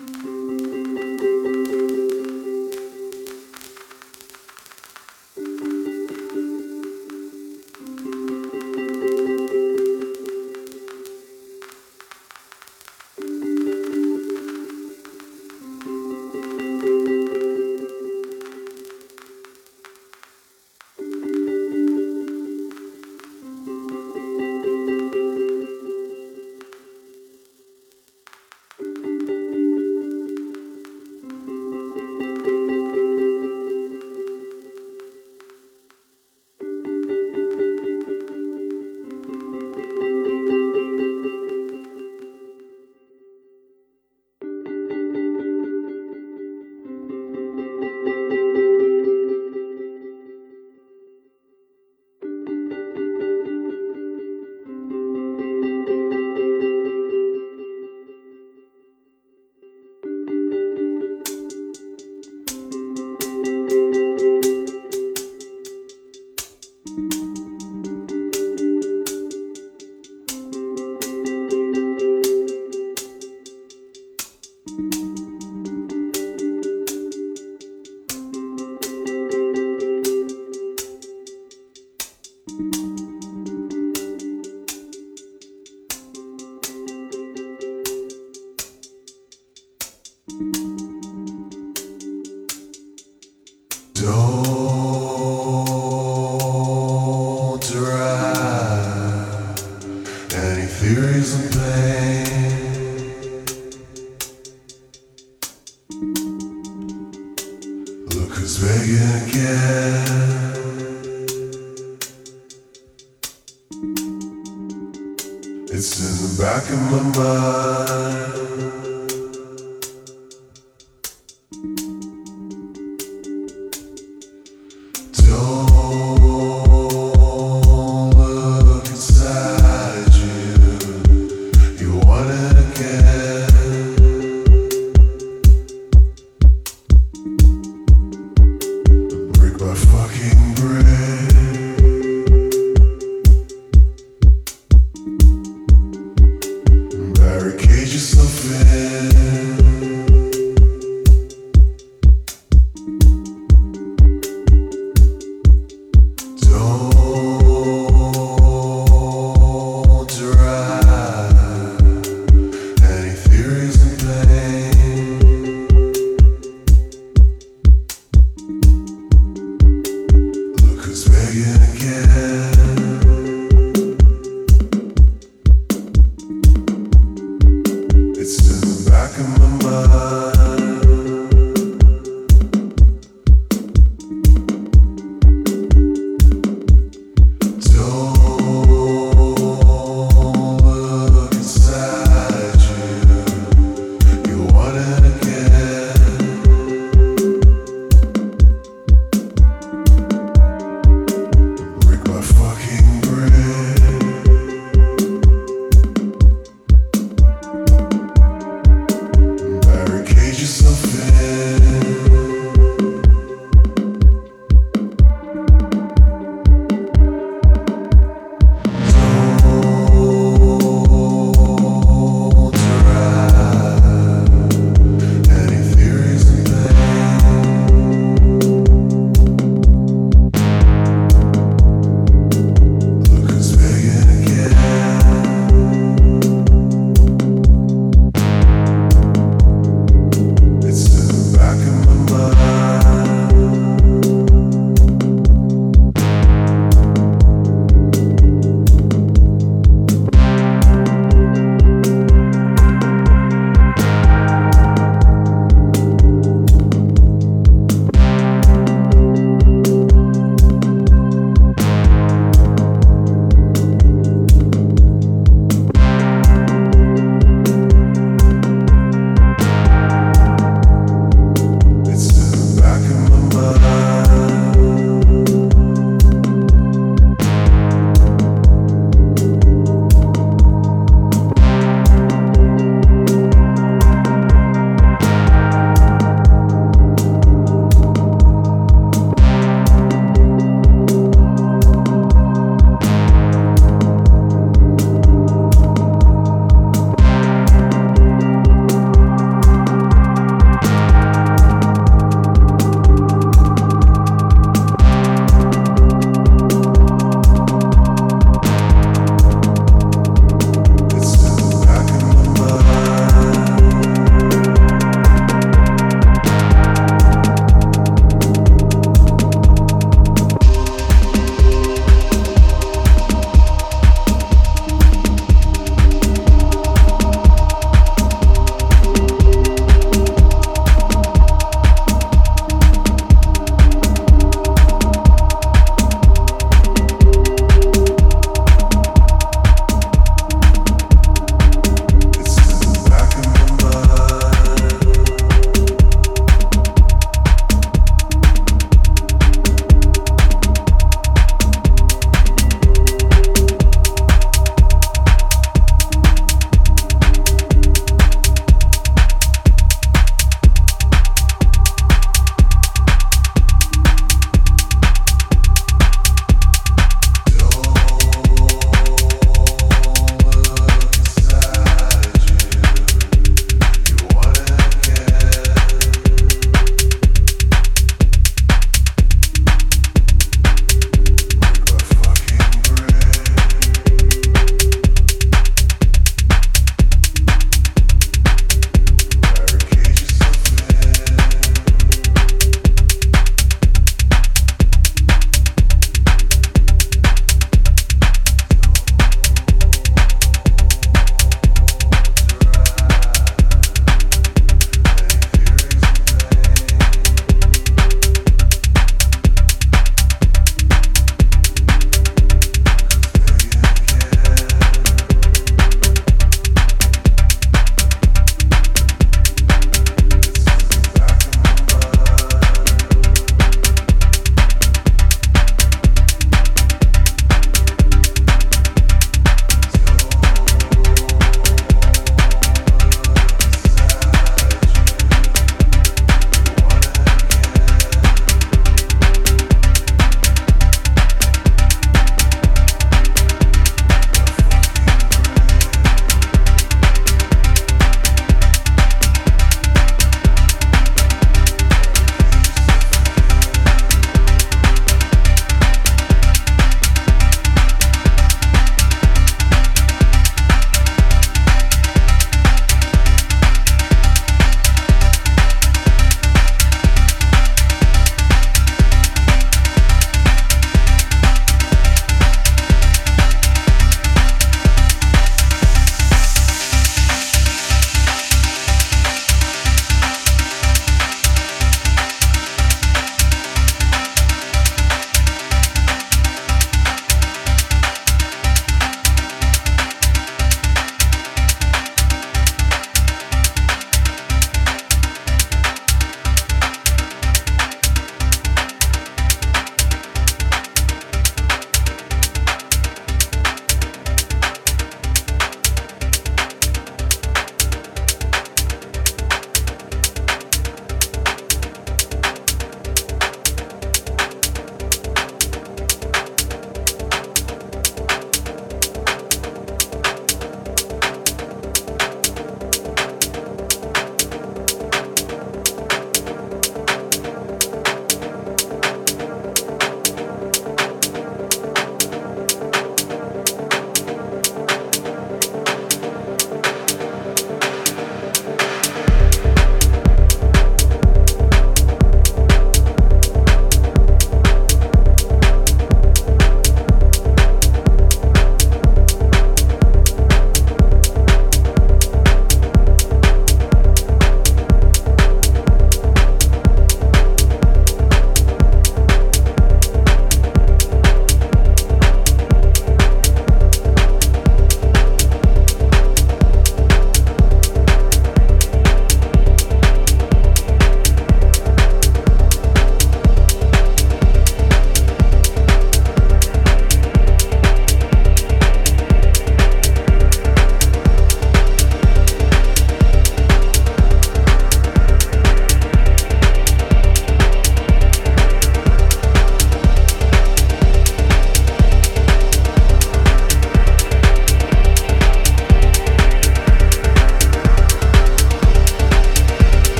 Don't deny any theories of pain. Look who's begging again. It's in the back of my mind.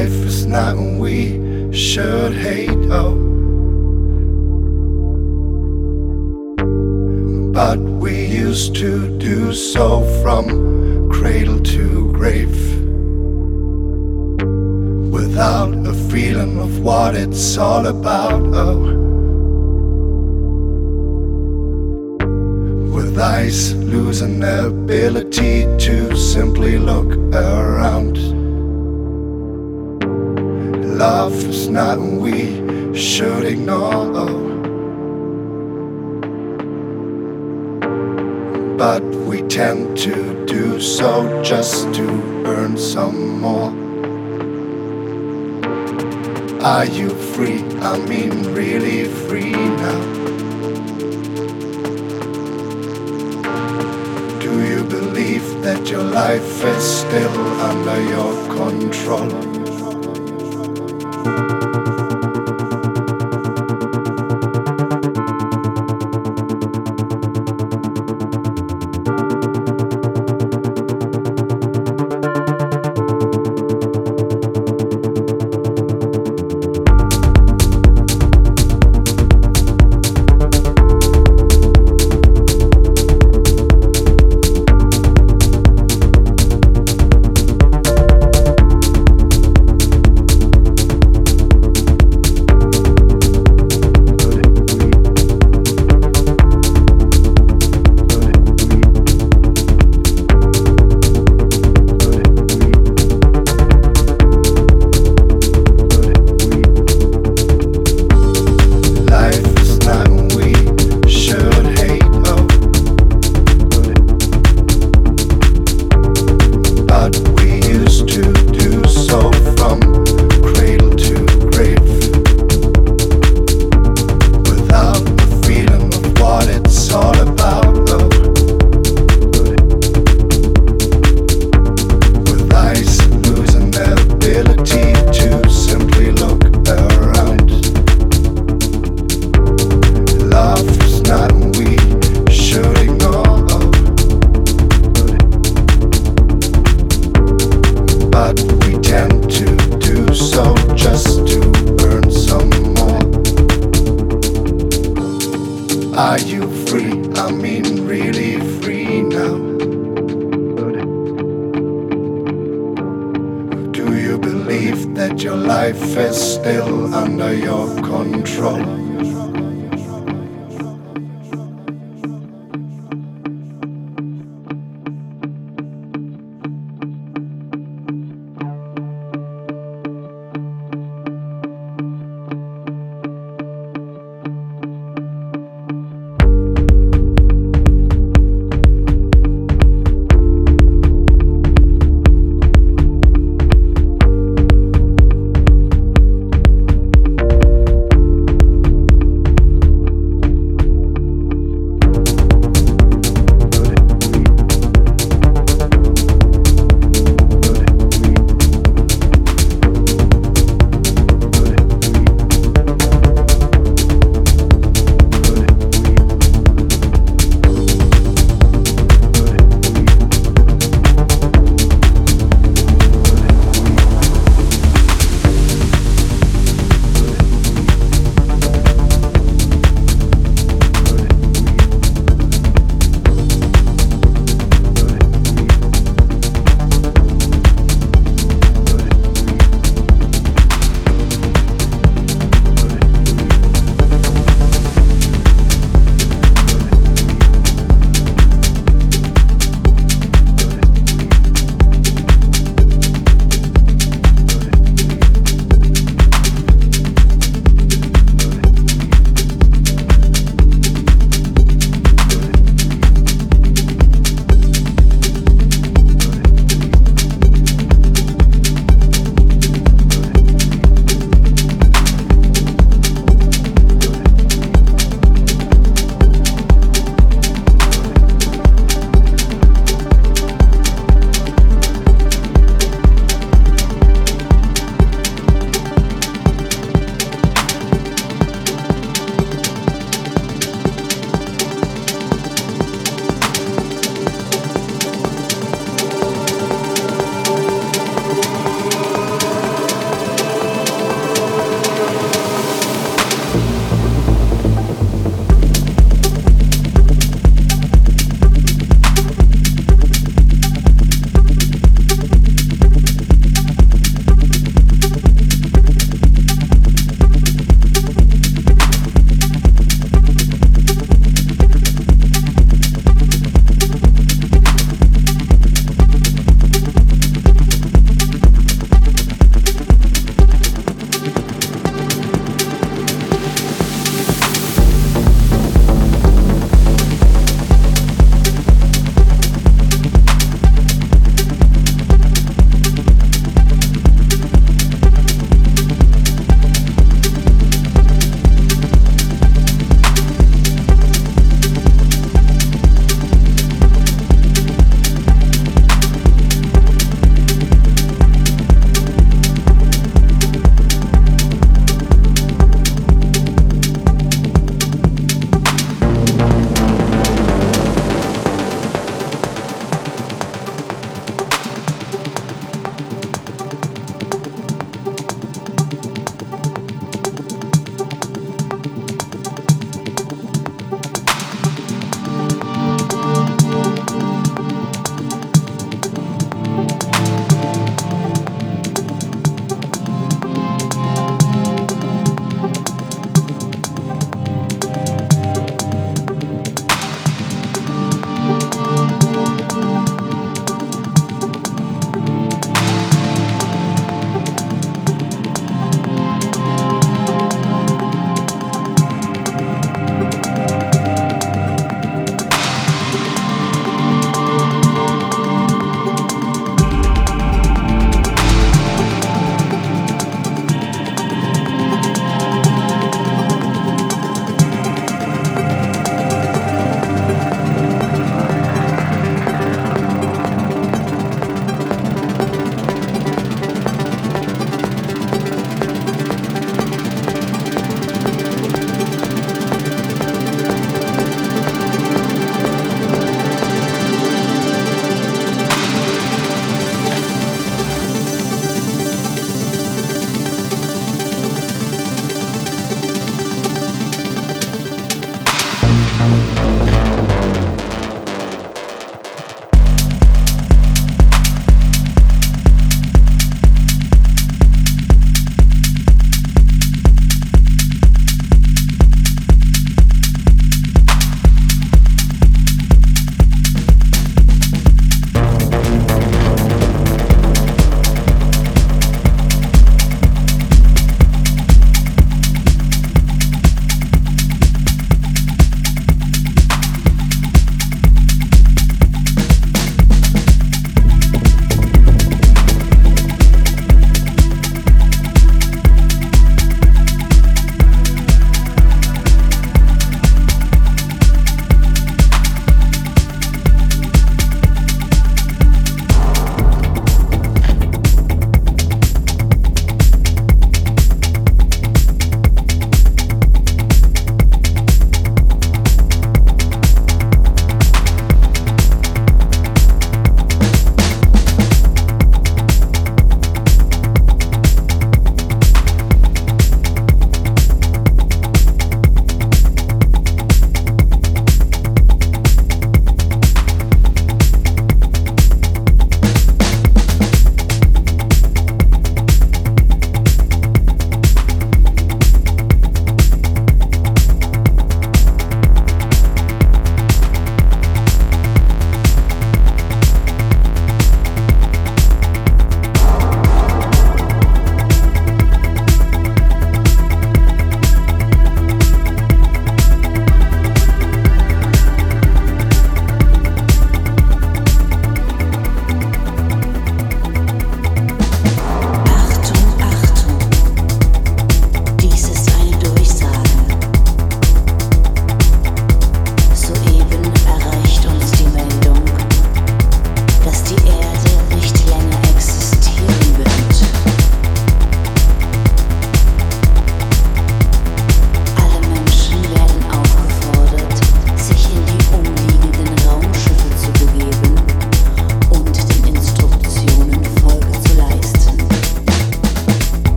life is not when we should hate. Oh, but we used to do so from cradle to grave, without a feeling of what it's all about. Oh, with eyes losing their ability to simply look around. Love is not what we should ignore. Oh, but we tend to do so just to earn some more. Are you free? I mean really free now? Do you believe that your life is still under your control? Are you free? I mean really free now? Do you believe that your life is still under your control?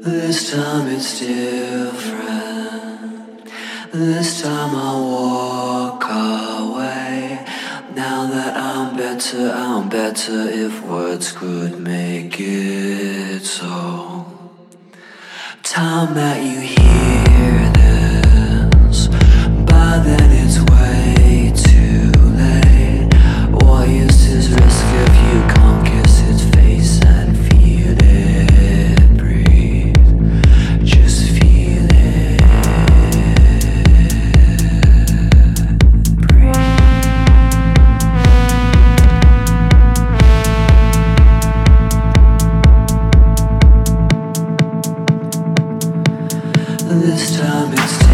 This time it's different. This time I walk away. Now that I'm better if words could make it so. Time that you hear this, by then it's way too late. What use is risk if you can't kiss its face and feel it breathe? Just feel it breathe. This time it's you.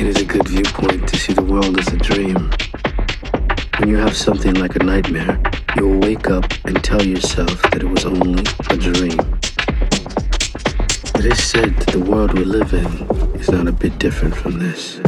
It is a good viewpoint to see the world as a dream. When you have something like a nightmare, you will wake up and tell yourself that it was only a dream. It is said that the world we live in is not a bit different from this.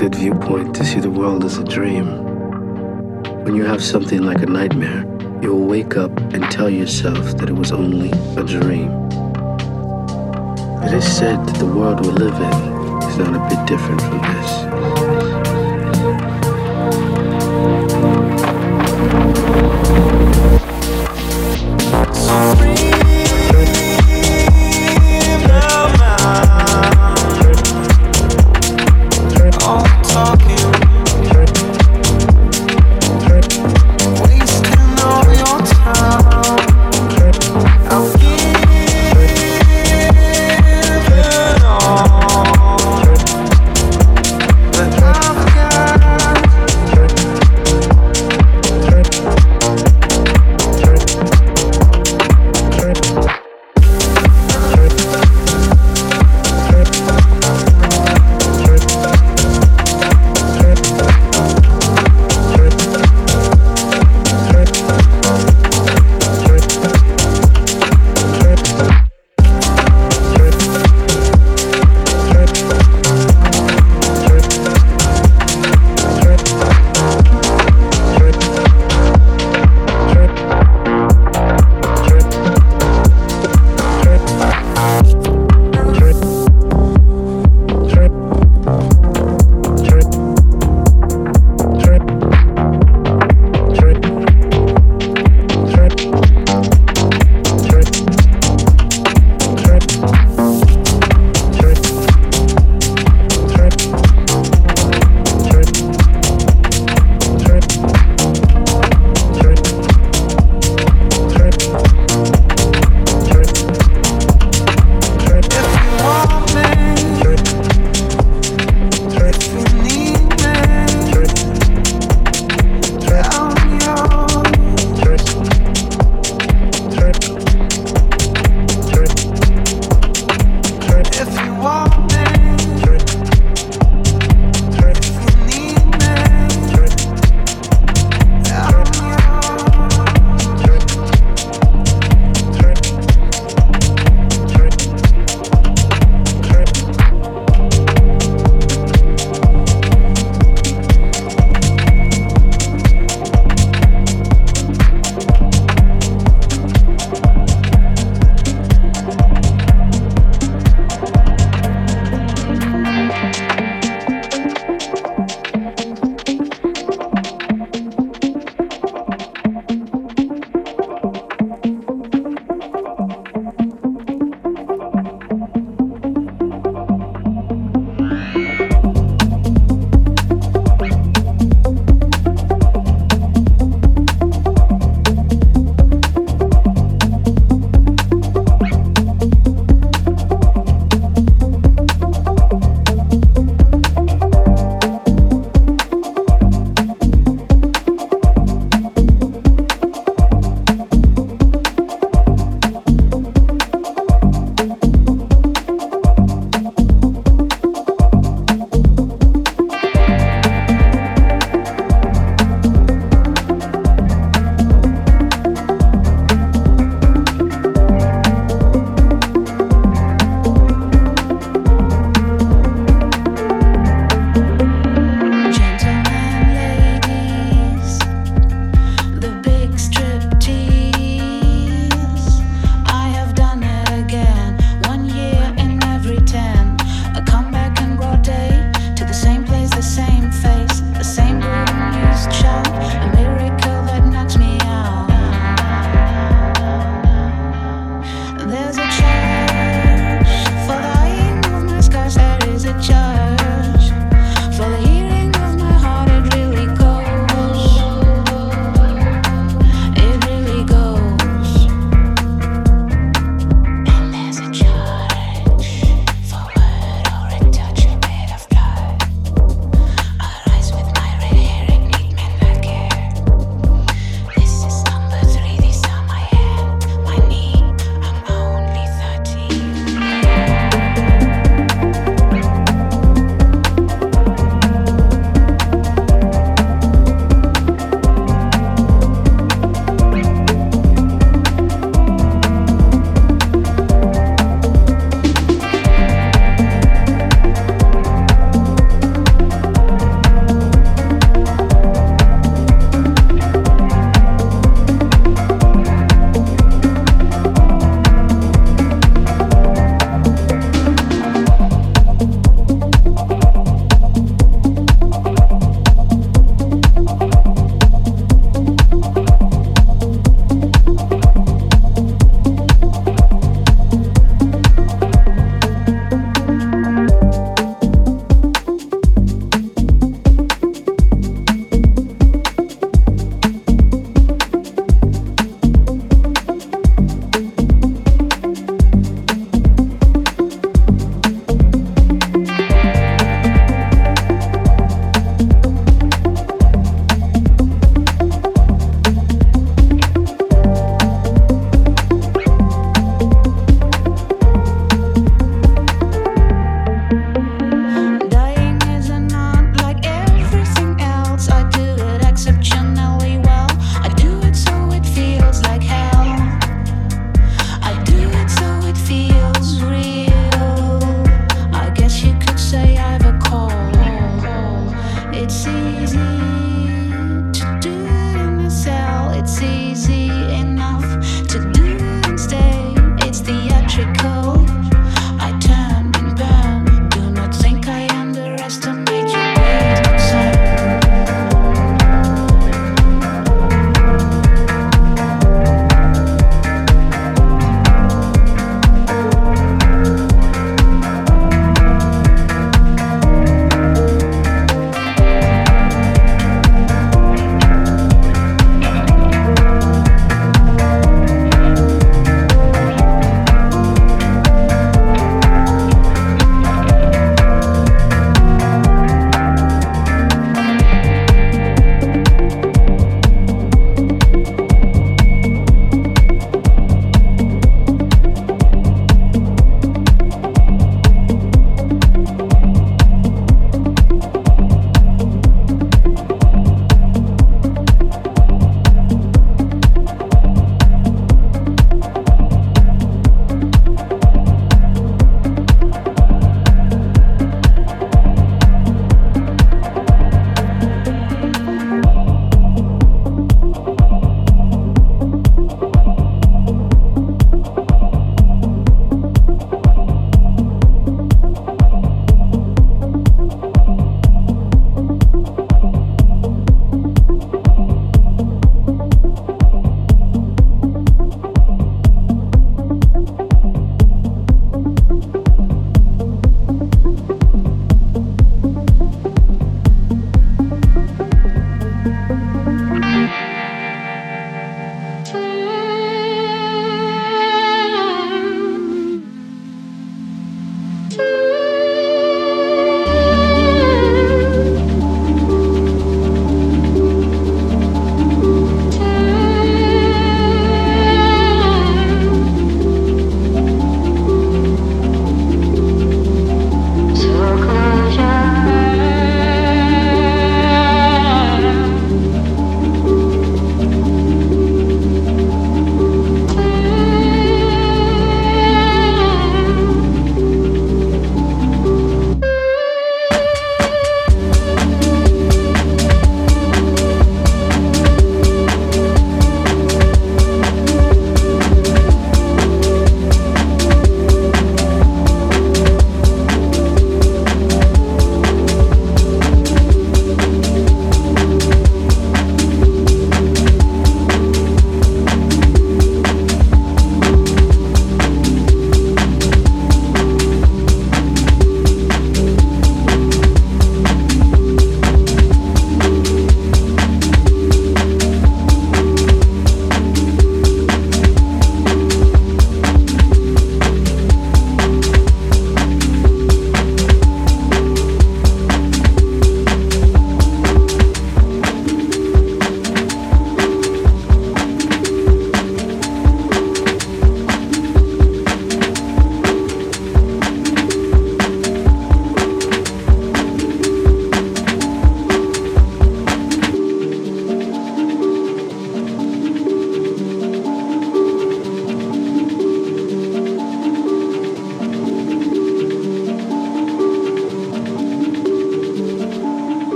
good viewpoint to see the world as a dream. When you have something like a nightmare, you'll wake up and tell yourself that it was only a dream. It is said that the world we live in is not a bit different from this.